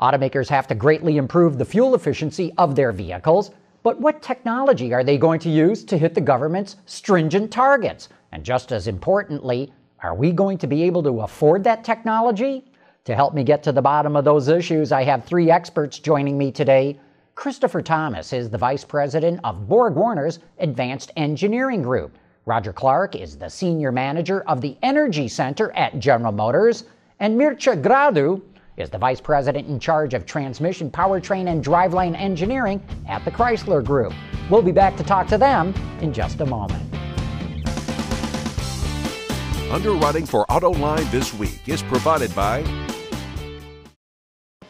Automakers have to greatly improve the fuel efficiency of their vehicles, but what technology are they going to use to hit the government's stringent targets? And just as importantly, are we going to be able to afford that technology? To help me get to the bottom of those issues, I have three experts joining me today. Christopher Thomas is the Vice President of BorgWarner's Advanced Engineering Group. Roger Clark is the Senior Manager of the Energy Center at General Motors. And Mircea Gradu is the Vice President in charge of Transmission, Powertrain, and Driveline Engineering at the Chrysler Group. We'll be back to talk to them in just a moment. Underwriting for AutoLine this week is provided by...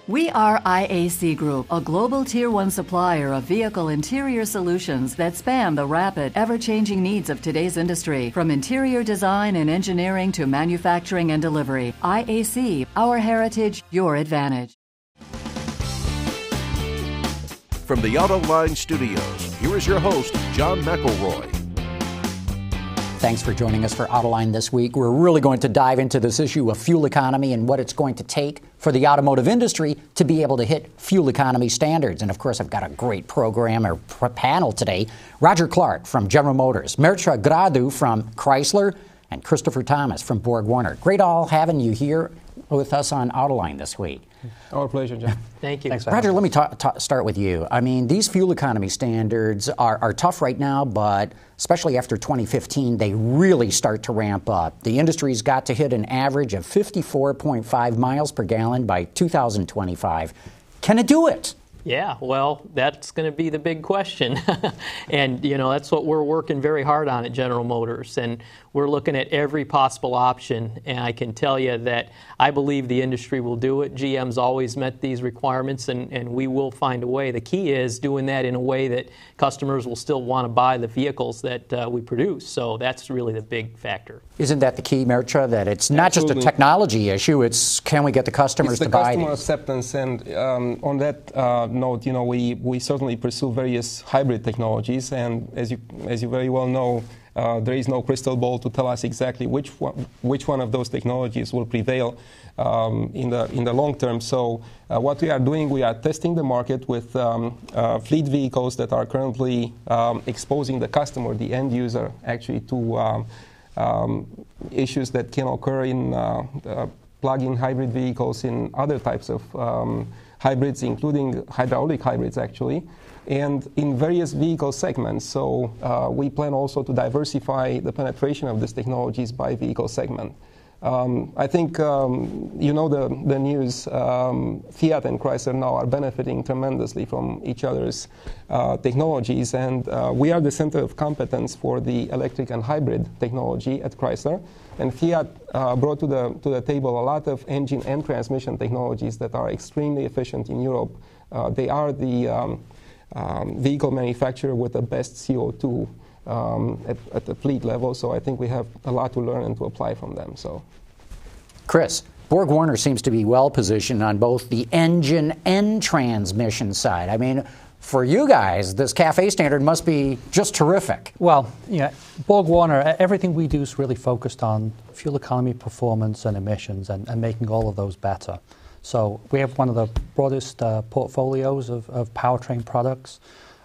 We are IAC Group, a global Tier 1 supplier of vehicle interior solutions that span the rapid, ever-changing needs of today's industry. From interior design and engineering to manufacturing and delivery, IAC, our heritage, your advantage. From the AutoLine Studios, here is your host, John McElroy. Thanks for joining us for AutoLine this week. We're really going to dive into this issue of fuel economy and what it's going to take for the automotive industry to be able to hit fuel economy standards. And of course, I've got a great program or panel today. Roger Clark from General Motors, Mircea Gradu from Chrysler, and Christopher Thomas from BorgWarner. Great all having you here with us on AutoLine this week. Our pleasure, John. Thank you. Thanks, Roger, let me start with you. I mean, these fuel economy standards are tough right now, but especially after 2015, they really start to ramp up. The industry's got to hit an average of 54.5 miles per gallon by 2025. Can it do it? Yeah, well, that's going to be the big question. And, you know, that's what we're working very hard on at General Motors. And we're looking at every possible option. And I can tell you that I believe the industry will do it. GM's always met these requirements, and we will find a way. The key is doing that in a way that customers will still want to buy the vehicles that we produce. So that's really the big factor. Isn't that the key, Mircea, that it's not just a technology issue, it's can we get the customers to buy these? It's the customer acceptance. And on that... note, you know, we certainly pursue various hybrid technologies, and as you very well know, there is no crystal ball to tell us exactly which one of those technologies will prevail in the long term. So what we are doing, we are testing the market with fleet vehicles that are currently exposing the customer, the end user, actually to issues that can occur in plug-in hybrid vehicles, in other types of hybrids, including hydraulic hybrids, actually, and in various vehicle segments. So we plan also to diversify the penetration of these technologies by vehicle segment. I think you know the news. Fiat and Chrysler now are benefiting tremendously from each other's technologies, and we are the center of competence for the electric and hybrid technology at Chrysler. And Fiat brought to the table a lot of engine and transmission technologies that are extremely efficient in Europe. They are the vehicle manufacturer with the best CO2 at the fleet level, so I think we have a lot to learn and to apply from them. So, Chris, BorgWarner seems to be well positioned on both the engine and transmission side. I mean, for you guys, this CAFE standard must be just terrific. Well, yeah, BorgWarner, everything we do is really focused on fuel economy, performance, and emissions, and making all of those better. So we have one of the broadest portfolios of powertrain products.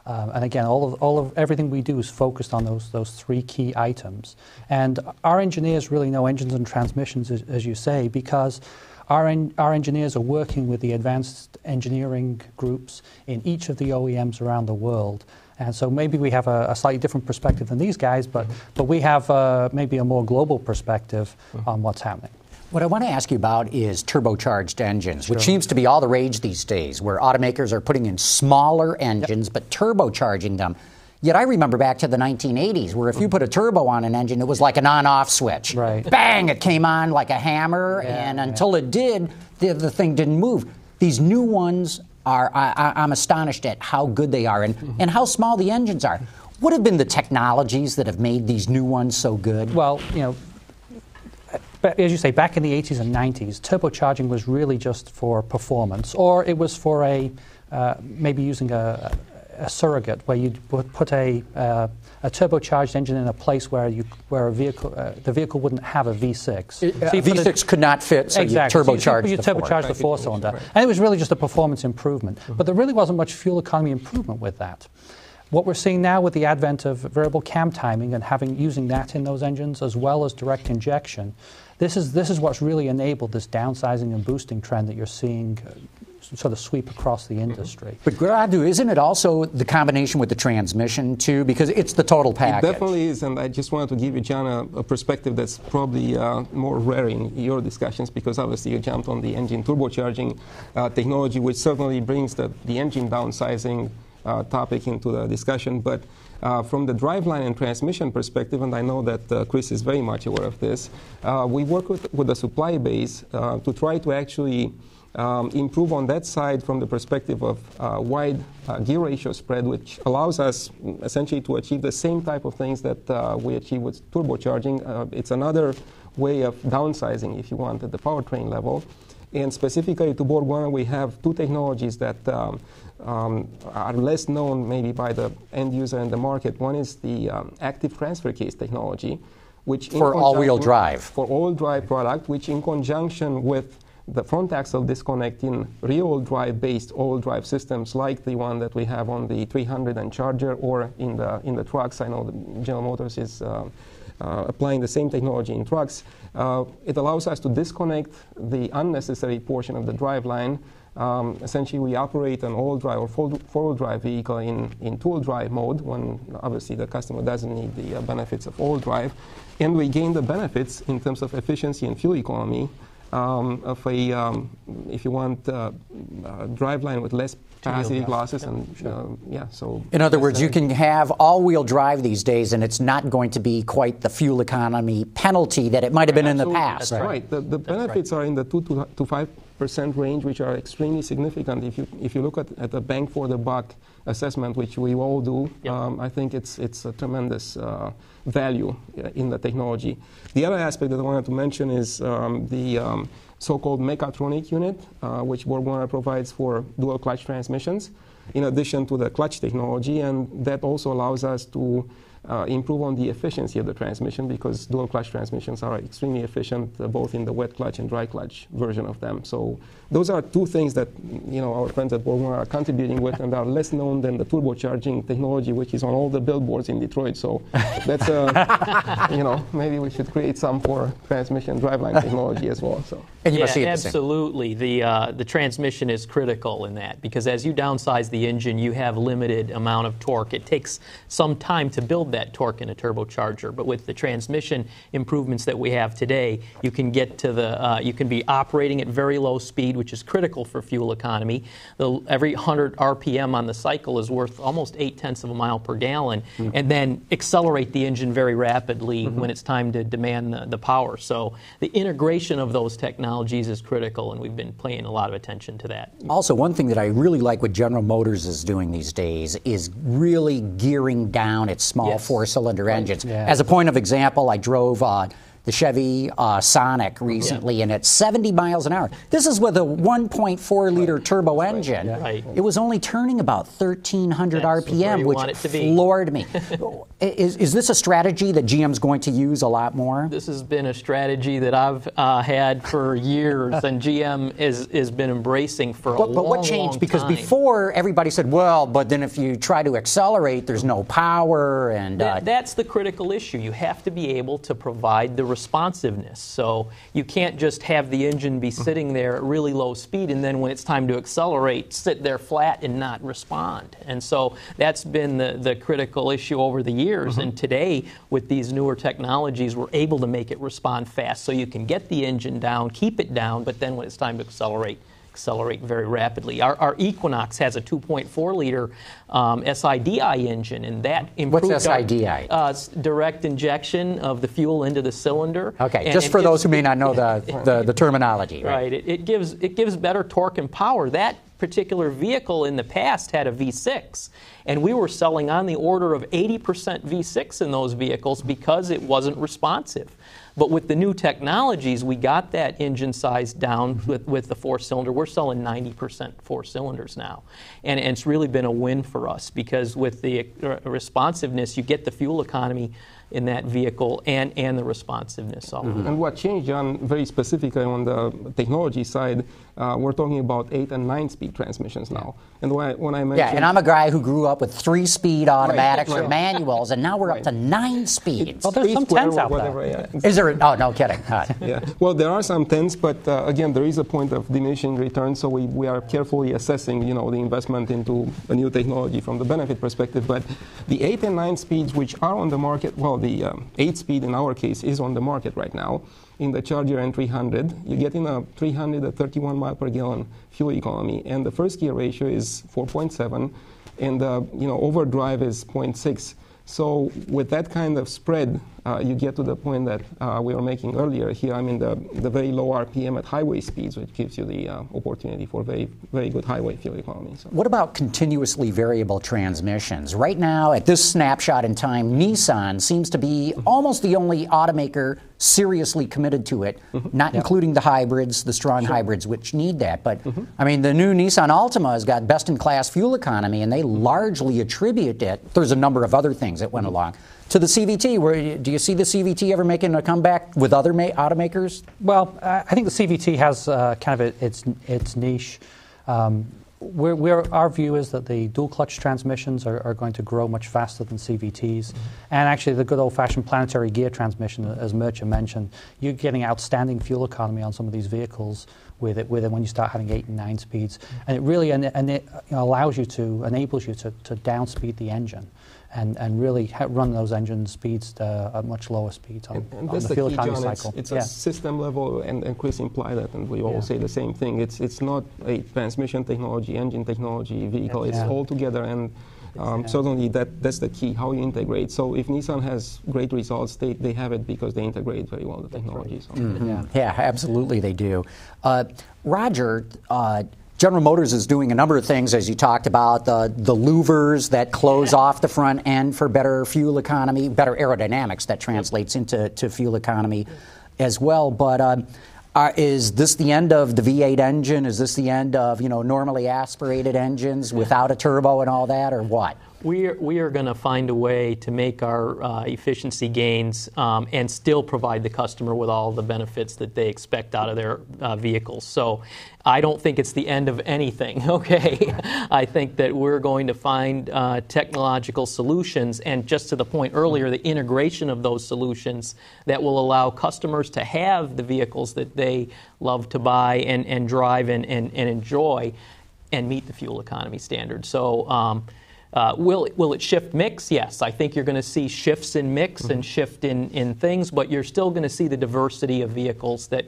And again, all of everything we do is focused on those three key items. And our engineers really know engines and transmissions, as you say, because our engineers are working with the advanced engineering groups in each of the OEMs around the world. And so maybe we have a slightly different perspective than these guys, but we have maybe a more global perspective on what's happening. What I want to ask you about is turbocharged engines, which seems to be all the rage these days, where automakers are putting in smaller engines but turbocharging them. Yet I remember back to the 1980s, where if you put a turbo on an engine, it was like an on-off switch. Right. Bang! It came on like a hammer, and until it did, the thing didn't move. These new ones are, I'm astonished at how good they are and how small the engines are. What have been the technologies that have made these new ones so good? Well, you know, as you say, back in the 80s and 90s, turbocharging was really just for performance, or it was for maybe using a surrogate, where you put a turbocharged engine in a place where the vehicle wouldn't have a V6. V6 could not fit, so exactly. You turbocharged the four-cylinder. Right. And it was really just a performance improvement. Mm-hmm. But there really wasn't much fuel economy improvement with that. What we're seeing now with the advent of variable cam timing and using that in those engines as well as direct injection, this is what's really enabled this downsizing and boosting trend that you're seeing sort of sweep across the industry. But Gradu, isn't it also the combination with the transmission too? Because it's the total package. It definitely is, and I just wanted to give you, John, a perspective that's probably more rare in your discussions, because obviously you jumped on the engine turbocharging technology, which certainly brings the engine downsizing topic into the discussion. But from the driveline and transmission perspective, and I know that Chris is very much aware of this, we work with the supply base to try to actually improve on that side from the perspective of wide gear ratio spread, which allows us essentially to achieve the same type of things that we achieve with turbocharging. It's another way of downsizing, if you want, at the powertrain level. And specifically to BorgWarner, we have two technologies that are less known maybe by the end user and the market. One is the active transfer case technology, which for all-wheel drive. For all-wheel drive product, which in conjunction with the front axle disconnect in rear-wheel drive-based all-wheel drive systems, like the one that we have on the 300 and Charger, or in the trucks. I know that General Motors is applying the same technology in trucks. It allows us to disconnect the unnecessary portion of the driveline. Essentially, we operate an all-wheel drive or four-wheel drive vehicle in two-wheel drive mode, when obviously the customer doesn't need the benefits of all-wheel drive, and we gain the benefits in terms of efficiency and fuel economy of a, if you want, driveline with less capacity losses. And in other words, you can have all-wheel drive these days, and it's not going to be quite the fuel economy penalty that it might have been in the past. That's right. The benefits are in the 2 to 5% range, which are extremely significant. If you look at the bang for the buck assessment, which we all do, I think it's a tremendous value in the technology. The other aspect that I wanted to mention is the so-called mechatronic unit, which BorgWarner provides for dual clutch transmissions, in addition to the clutch technology, and that also allows us to improve on the efficiency of the transmission, because dual clutch transmissions are extremely efficient, both in the wet clutch and dry clutch version of them. So those are two things that our friends at BorgWarner are contributing with and are less known than the turbocharging technology, which is on all the billboards in Detroit. So that's maybe we should create some for transmission driveline technology as well. So and you must see it absolutely. The transmission is critical in that, because as you downsize the engine, you have limited amount of torque. It takes some time to build that torque in a turbocharger, but with the transmission improvements that we have today, you can get to you can be operating at very low speed, which is critical for fuel economy. Every 100 RPM on the cycle is worth almost 0.8 miles per gallon, and then accelerate the engine very rapidly when it's time to demand the power. So the integration of those technologies is critical, and we've been paying a lot of attention to that. Also, one thing that I really like what General Motors is doing these days is really gearing down its small four-cylinder engines. Yeah. As a point of example, I drove the Chevy Sonic recently, and at 70 miles an hour. This is with a 1.4-liter turbo engine. Yeah. Right. It was only turning about 1,300 RPM, which floored me. Is this a strategy that GM's going to use a lot more? This has been a strategy that I've had for years, and GM has been embracing for a long time. But what changed? Because before, everybody said, well, but then if you try to accelerate, there's no power. And that's the critical issue. You have to be able to provide the responsiveness. So you can't just have the engine be sitting there at really low speed and then when it's time to accelerate, sit there flat and not respond. And so that's been the critical issue over the years. And today, with these newer technologies, we're able to make it respond fast. So you can get the engine down, keep it down, but then when it's time to accelerate very rapidly. Our Equinox has a 2.4-liter SIDI engine, and that improved. What's SIDI? Direct injection of the fuel into the cylinder. Okay, and just for those who may not know the terminology. Right. It gives better torque and power. That particular vehicle in the past had a V6, and we were selling on the order of 80% V6 in those vehicles because it wasn't responsive. But with the new technologies, we got that engine size down with the four-cylinder. We're selling 90% four cylinders now. And it's really been a win for us because with the responsiveness, you get the fuel economy in that vehicle and the responsiveness of it. And what changed, John, very specifically on the technology side, we're talking about 8- and 9-speed transmissions now. And when I mentioned... Yeah, and I'm a guy who grew up with 3-speed automatics or manuals, and now we're up to 9 speeds. Well, there's some 10s out there. Yeah, exactly. Is there? Oh, no kidding. Well, there are some 10s, but again, there is a point of diminishing return, so we are carefully assessing, you know, the investment into a new technology from the benefit perspective. But the 8- and 9-speeds, which are on the market, well, the 8-speed in our case is on the market right now in the Charger and 300. You get in a 300 at 31 mile per gallon fuel economy, and the first gear ratio is 4.7, and you know, overdrive is 0.6. So with that kind of spread, you get to the point that we were making earlier here. I mean, the very low RPM at highway speeds, which gives you the opportunity for very, very good highway fuel economy. So. What about continuously variable transmissions? Right now, at this snapshot in time, Nissan seems to be almost the only automaker seriously committed to it, not including the hybrids, the strong hybrids, which need that. But, I mean, the new Nissan Altima has got best-in-class fuel economy, and they largely attribute it. There's a number of other things that went along. To the CVT, do you see the CVT ever making a comeback with other automakers? Well, I think the CVT has kind of its niche. Our view is that the dual-clutch transmissions are going to grow much faster than CVTs. And actually, the good old-fashioned planetary gear transmission, as Mircea mentioned, you're getting outstanding fuel economy on some of these vehicles with it when you start having 8- and 9-speeds. And it really enables you to downspeed the engine. And really run those engine speeds at much lower speeds on the fuel economy cycle. It's a system level, and Chris implied that, and we all say the same thing. It's not a transmission technology, engine technology, vehicle. It's all together, and certainly that's the key, how you integrate. So if Nissan has great results, they have it because they integrate very well the technologies. Right. Yeah, absolutely they do. Roger, General Motors is doing a number of things, as you talked about, the louvers that close off the front end for better fuel economy, better aerodynamics that translates into fuel economy as well. But is this the end of the V8 engine? Is this the end of, you know, normally aspirated engines without a turbo and all that, or what? We are going to find a way to make our efficiency gains and still provide the customer with all the benefits that they expect out of their vehicles. So I don't think it's the end of anything, okay? I think that we're going to find technological solutions, and just to the point earlier, the integration of those solutions that will allow customers to have the vehicles that they love to buy and drive and enjoy and meet the fuel economy standards. So will it shift mix? Yes, I think you're going to see shifts in mix and shift in things, but you're still going to see the diversity of vehicles that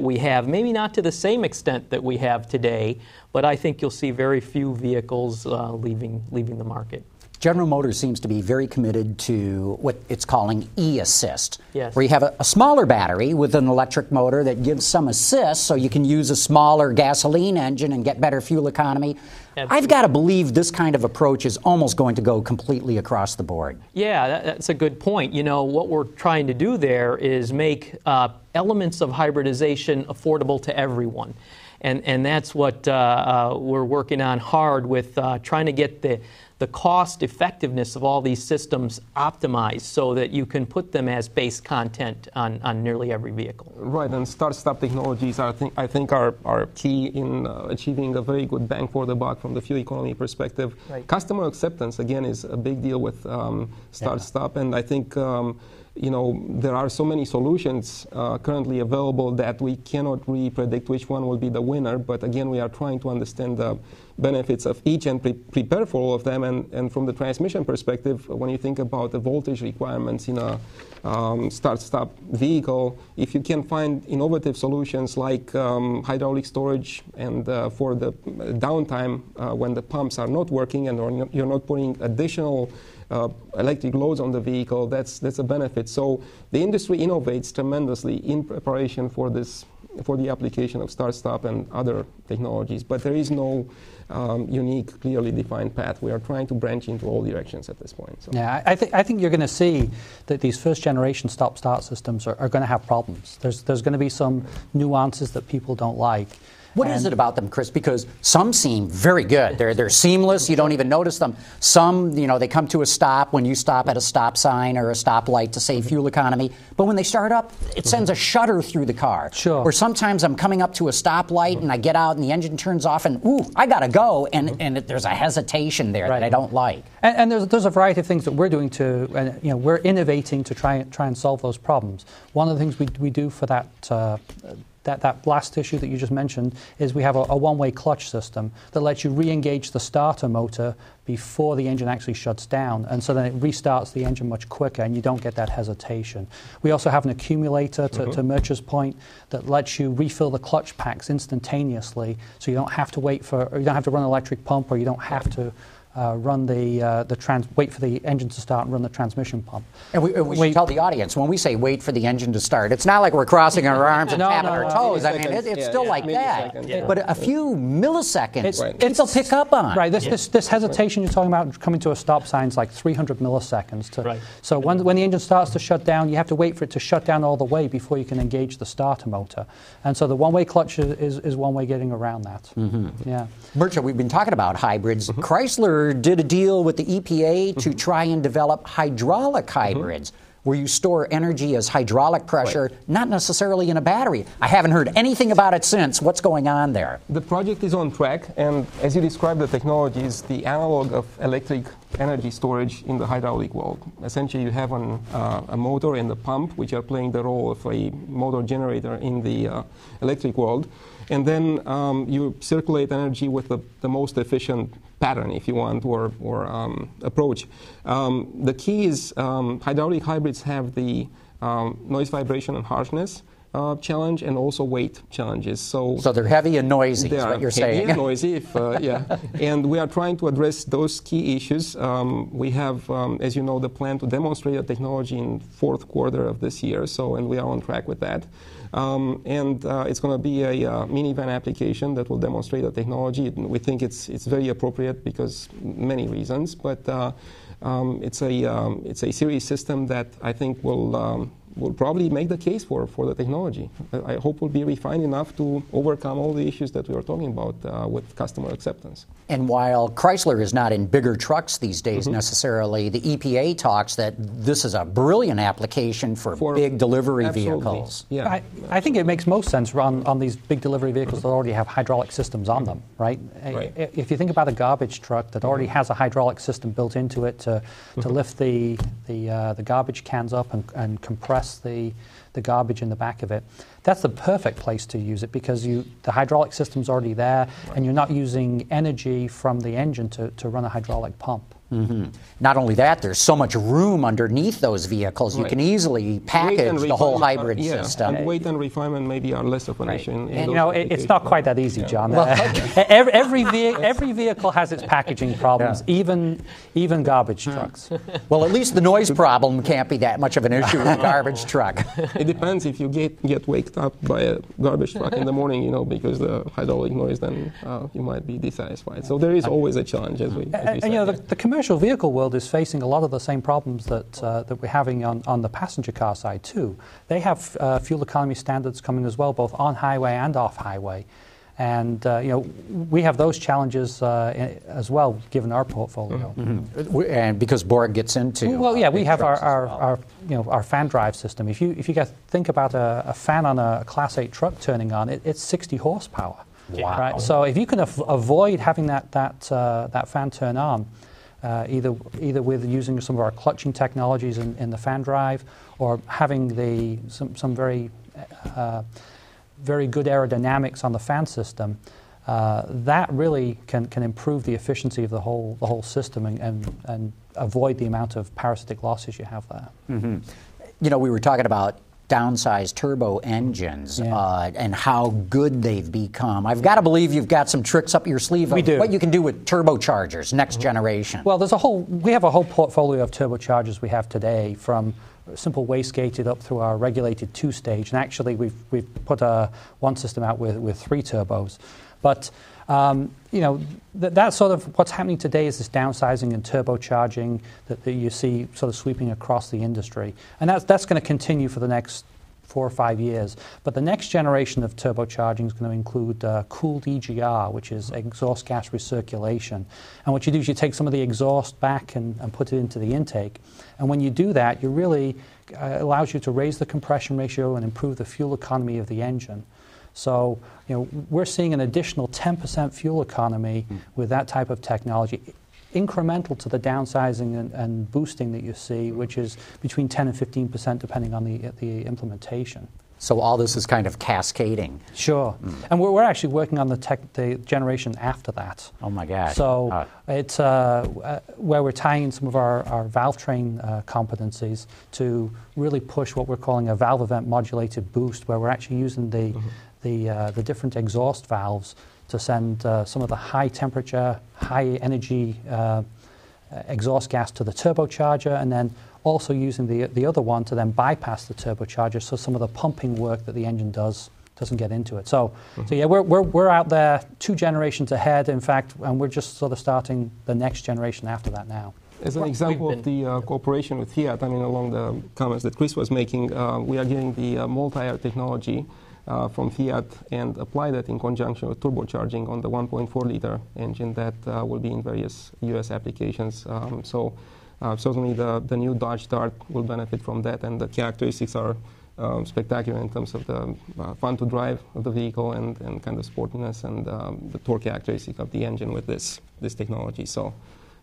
we have. Maybe not to the same extent that we have today, but I think you'll see very few vehicles leaving the market. General Motors seems to be very committed to what it's calling e-assist, where you have a smaller battery with an electric motor that gives some assist, so you can use a smaller gasoline engine and get better fuel economy. Absolutely. I've got to believe this kind of approach is almost going to go completely across the board. Yeah, that's a good point. You know, what we're trying to do there is make elements of hybridization affordable to everyone. And that's what we're working on hard with trying to get the cost effectiveness of all these systems optimized so that you can put them as base content on nearly every vehicle. Right, and start-stop technologies I think are key in achieving a very good bang for the buck from the fuel economy perspective. Right. Customer acceptance, again, is a big deal with start-stop, and I think you know, there are so many solutions currently available that we cannot really predict which one will be the winner. But again, we are trying to understand the benefits of each and prepare for all of them. And from the transmission perspective, when you think about the voltage requirements in a start-stop vehicle, if you can find innovative solutions like hydraulic storage and for the downtime when the pumps are not working and or you're not putting additional electric loads on the vehicle, that's a benefit. So the industry innovates tremendously in preparation for this for the application of start-stop and other technologies. But there is no unique, clearly defined path. We are trying to branch into all directions at this point. So. Yeah, I think you're going to see that these first-generation stop-start systems are going to have problems. There's going to be some nuances that people don't like. What is it about them, Chris? Because some seem very good. They're seamless. You don't even notice them. Some, you know, they come to a stop when you stop at a stop sign or a stoplight to save fuel economy. But when they start up, it sends a shudder through the car. Sure. Or sometimes I'm coming up to a stoplight and I get out and the engine turns off and, ooh, I got to go. And there's a hesitation there that I don't like. And there's a variety of things that we're doing to, you know, we're innovating to try and solve those problems. One of the things we do for that that last issue that you just mentioned is we have a one-way clutch system that lets you re-engage the starter motor before the engine actually shuts down, and so then it restarts the engine much quicker and you don't get that hesitation. We also have an accumulator, to Mircea's point, that lets you refill the clutch packs instantaneously, so you don't have to wait for, or you don't have to run an electric pump, or you don't have to run wait for the engine to start and run the transmission pump. And we should tell the audience, when we say wait for the engine to start, it's not like we're crossing our arms and tapping our toes. I mean, it's still like that. Yeah. But a few milliseconds, it'll pick up on. Right. This hesitation you're talking about coming to a stop sign is like 300 milliseconds. So when the engine starts to shut down, you have to wait for it to shut down all the way before you can engage the starter motor. And so the one-way clutch is one way getting around that. Mm-hmm. Yeah. Mircea, we've been talking about hybrids. Mm-hmm. Chrysler did a deal with the EPA to try and develop hydraulic hybrids, where you store energy as hydraulic pressure, not necessarily in a battery. I haven't heard anything about it since. What's going on there? The project is on track, and as you described, the technology is the analog of electric energy storage in the hydraulic world. Essentially, you have a motor and a pump, which are playing the role of a motor generator in the electric world. And then you circulate energy with the most efficient pattern, if you want, or approach. The key is hydraulic hybrids have the noise, vibration, and harshness challenge, and also weight challenges. So they're heavy and noisy, is what you're saying. Heavy and noisy, and we are trying to address those key issues. We have, as you know, the plan to demonstrate the technology in fourth quarter of this year, and we are on track with that. It's going to be a minivan application that will demonstrate the technology. We think it's very appropriate because many reasons, but it's a series system that I think will probably make the case for the technology. I hope will be refined enough to overcome all the issues that we are talking about with customer acceptance. And while Chrysler is not in bigger trucks these days necessarily, the EPA talks that this is a brilliant application for big delivery vehicles. Yeah. I think it makes most sense on these big delivery vehicles that already have hydraulic systems on them, right? If you think about a garbage truck that already has a hydraulic system built into it to lift the garbage cans up and compress the garbage in the back of it. That's the perfect place to use it because the hydraulic system's already there and you're not using energy from the engine to run a hydraulic pump. Mm-hmm. Not only that, there's so much room underneath those vehicles. You can easily package the whole hybrid system. And weight and refinement maybe are less of an issue. And, you know, it's not quite that easy, John. Well, every vehicle has its packaging problems, even garbage trucks. Well, at least the noise problem can't be that much of an issue with a garbage truck. It depends if you get waked up by a garbage truck in the morning, you know, because the hydraulic noise, then you might be dissatisfied. So there is always a challenge, as we said. You know, the commercial vehicle world is facing a lot of the same problems that we're having on the passenger car side too. They have fuel economy standards coming as well, both on highway and off highway, and you know, we have those challenges as well, given our portfolio. And because Borg gets into we have our you know, our fan drive system. If you guys think about a fan on a Class 8 truck turning on, it's 60 horsepower. Wow! Right? So if you can avoid having that fan turn on. Either with using some of our clutching technologies in the fan drive, or having some very very good aerodynamics on the fan system, that really can improve the efficiency of the whole system and avoid the amount of parasitic losses you have there. Mm-hmm. You know, we were talking about downsized turbo engines and how good they've become. I've got to believe you've got some tricks up your sleeve of what you can do with turbochargers, next generation. Well, we have a whole portfolio of turbochargers we have today, from simple wastegated up through our regulated two-stage, and actually we've put one system out with three turbos. But you know, that's sort of what's happening today is this downsizing and turbocharging that you see sort of sweeping across the industry, and that's going to continue for the next 4 or 5 years. But the next generation of turbocharging is going to include cooled EGR, which is exhaust gas recirculation. And what you do is you take some of the exhaust back and put it into the intake. And when you do that, you really allows you to raise the compression ratio and improve the fuel economy of the engine. So, you know, we're seeing an additional 10% fuel economy with that type of technology, incremental to the downsizing and boosting that you see, which is between 10 and 15% depending on the implementation. So all this is kind of cascading. Sure. And we're actually working on the generation after that. Oh, my God. So it's where we're tying in some of our valve train competencies to really push what we're calling a valve event modulated boost, where we're actually using the different exhaust valves to send some of the high temperature, high energy exhaust gas to the turbocharger, and then also using the other one to then bypass the turbocharger, so some of the pumping work that the engine does doesn't get into it. So, so yeah, we're out there 2 generations ahead, in fact, and we're just sort of starting the next generation after that now. As an example of the cooperation with Fiat, I mean, along the comments that Chris was making, we are getting the multi-air technology from Fiat and apply that in conjunction with turbocharging on the 1.4-liter engine that will be in various U.S. applications. Certainly the new Dodge Dart will benefit from that, and the characteristics are spectacular in terms of the fun to drive of the vehicle and kind of sportiness and the torque characteristic of the engine with this technology. So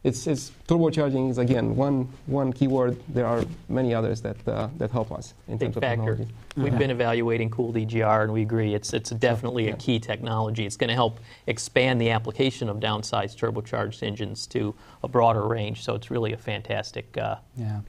it's turbocharging is, again, one key word. There are many others that help us in terms of technology. We've been evaluating cooled EGR, and we agree it's definitely a key technology. It's going to help expand the application of downsized turbocharged engines to a broader range, so it's really a fantastic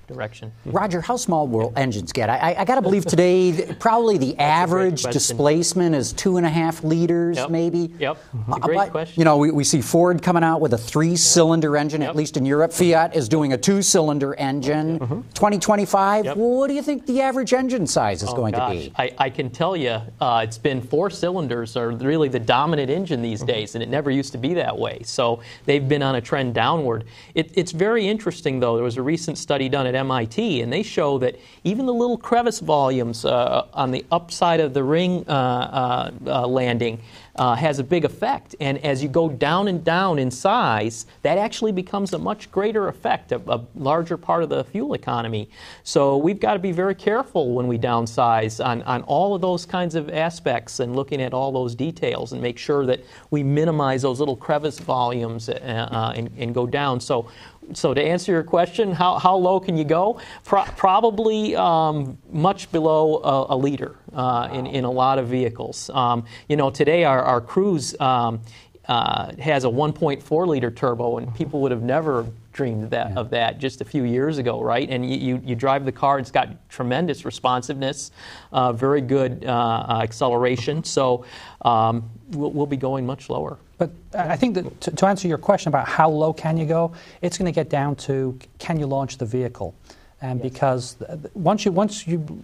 direction. Roger, how small will engines get? I got to believe today probably the average displacement is 2.5 liters, maybe. Yep, it's a great question. You know, we see Ford coming out with a 3-cylinder engine. At least in Europe, Fiat is doing a 2-cylinder engine. 2025, what do you think the average engine size is going to be? I can tell you, it's been 4 cylinders are really the dominant engine these days, and it never used to be that way. So they've been on a trend downward. It's very interesting, though. There was a recent study done at MIT, and they show that even the little crevice volumes on the upside of the ring landing has a big effect. And as you go down and down in size, that actually becomes a much greater effect, a larger part of the fuel economy. So we've got to be very careful when we downsize on all of those kinds of aspects and looking at all those details and make sure that we minimize those little crevice volumes and go down. So to answer your question, how low can you go? Probably much below a liter in a lot of vehicles. You know, today our Cruise has a 1.4-liter turbo, and people would have never dreamed of that just a few years ago, right? And you drive the car, it's got tremendous responsiveness, very good acceleration. So we'll be going much lower. But I think that to answer your question about how low can you go, it's going to get down to can you launch the vehicle? And because once you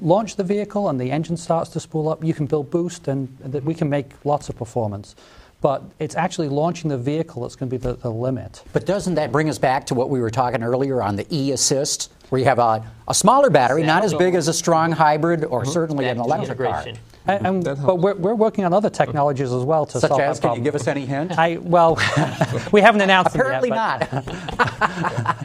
launch the vehicle and the engine starts to spool up, you can build boost and we can make lots of performance. But it's actually launching the vehicle that's going to be the limit. But doesn't that bring us back to what we were talking earlier on the e-assist, where you have a smaller battery, not as big as a strong hybrid or certainly an electric car? But we're working on other technologies as well to solve that problem. Such as, can you give us any hint? Well, we haven't announced it yet. Apparently not.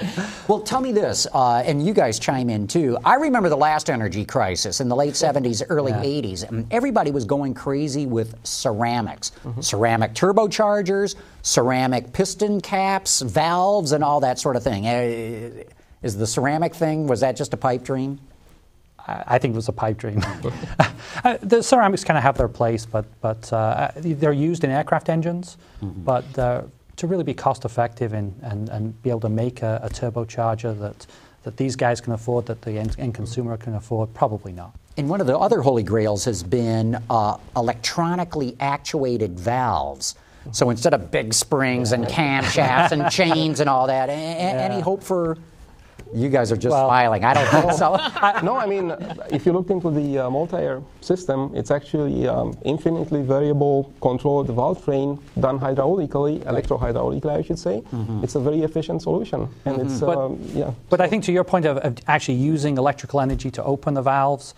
Well, tell me this, and you guys chime in too. I remember the last energy crisis in the late 70s, early 80s, and everybody was going crazy with ceramics. Ceramic turbochargers, ceramic piston caps, valves, and all that sort of thing. Is the ceramic thing, was that just a pipe dream? I think it was a pipe dream. The ceramics kind of have their place, but they're used in aircraft engines. But to really be cost effective and be able to make a turbocharger that these guys can afford, that the end consumer can afford, probably not. And one of the other holy grails has been electronically actuated valves. So instead of big springs and camshafts and chains and all that, any hope for You guys are just smiling. I don't think so. No, I mean, if you looked into the multi-air system, it's actually infinitely variable control of the valve train done hydraulically, electro-hydraulically, I should say. Mm-hmm. It's a very efficient solution. And mm-hmm. it's, but I think to your point of actually using electrical energy to open the valves,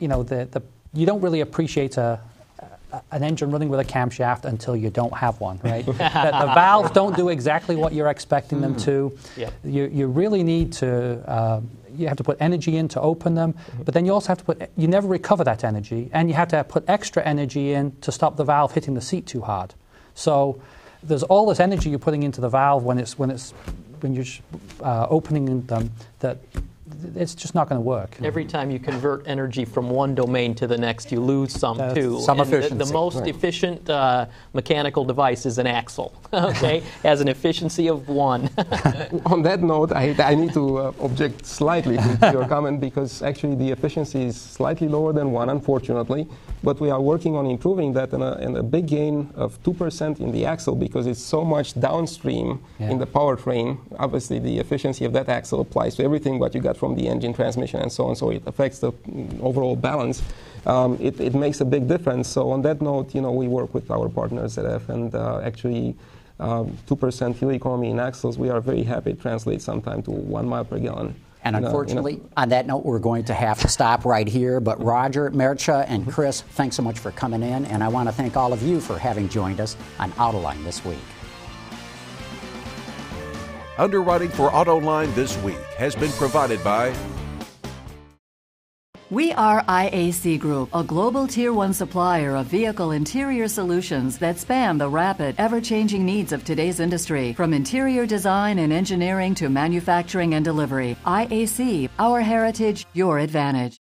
you know, you don't really appreciate an engine running with a camshaft until you don't have one, right? The valves don't do exactly what you're expecting them to. Yep. You really need to, you have to put energy in to open them, but then you also have to put, you never recover that energy, and you have to put extra energy in to stop the valve hitting the seat too hard. So there's all this energy you're putting into the valve when you're opening them that it's just not going to work. Every time you convert energy from one domain to the next, you lose some too. Some efficiency. The most efficient mechanical device is an axle. Okay, has an efficiency of 1. On that note, I need to object slightly to your comment, because actually the efficiency is slightly lower than 1, unfortunately. But we are working on improving that, and a big gain of 2% in the axle, because it's so much downstream in the powertrain. Obviously, the efficiency of that axle applies to everything what you got from the engine, transmission, and so on. So it affects the overall balance. It makes a big difference. So on that note, you know, we work with our partners at ZF, and actually 2% fuel economy in axles, we are very happy to translate sometime to 1 mile per gallon. And unfortunately, on that note, we're going to have to stop right here. But Roger, Mircea, and Chris, thanks so much for coming in. And I want to thank all of you for having joined us on AutoLine This Week. Underwriting for AutoLine This Week has been provided by... We are IAC Group, a global Tier 1 supplier of vehicle interior solutions that span the rapid, ever-changing needs of today's industry. From interior design and engineering to manufacturing and delivery, IAC, our heritage, your advantage.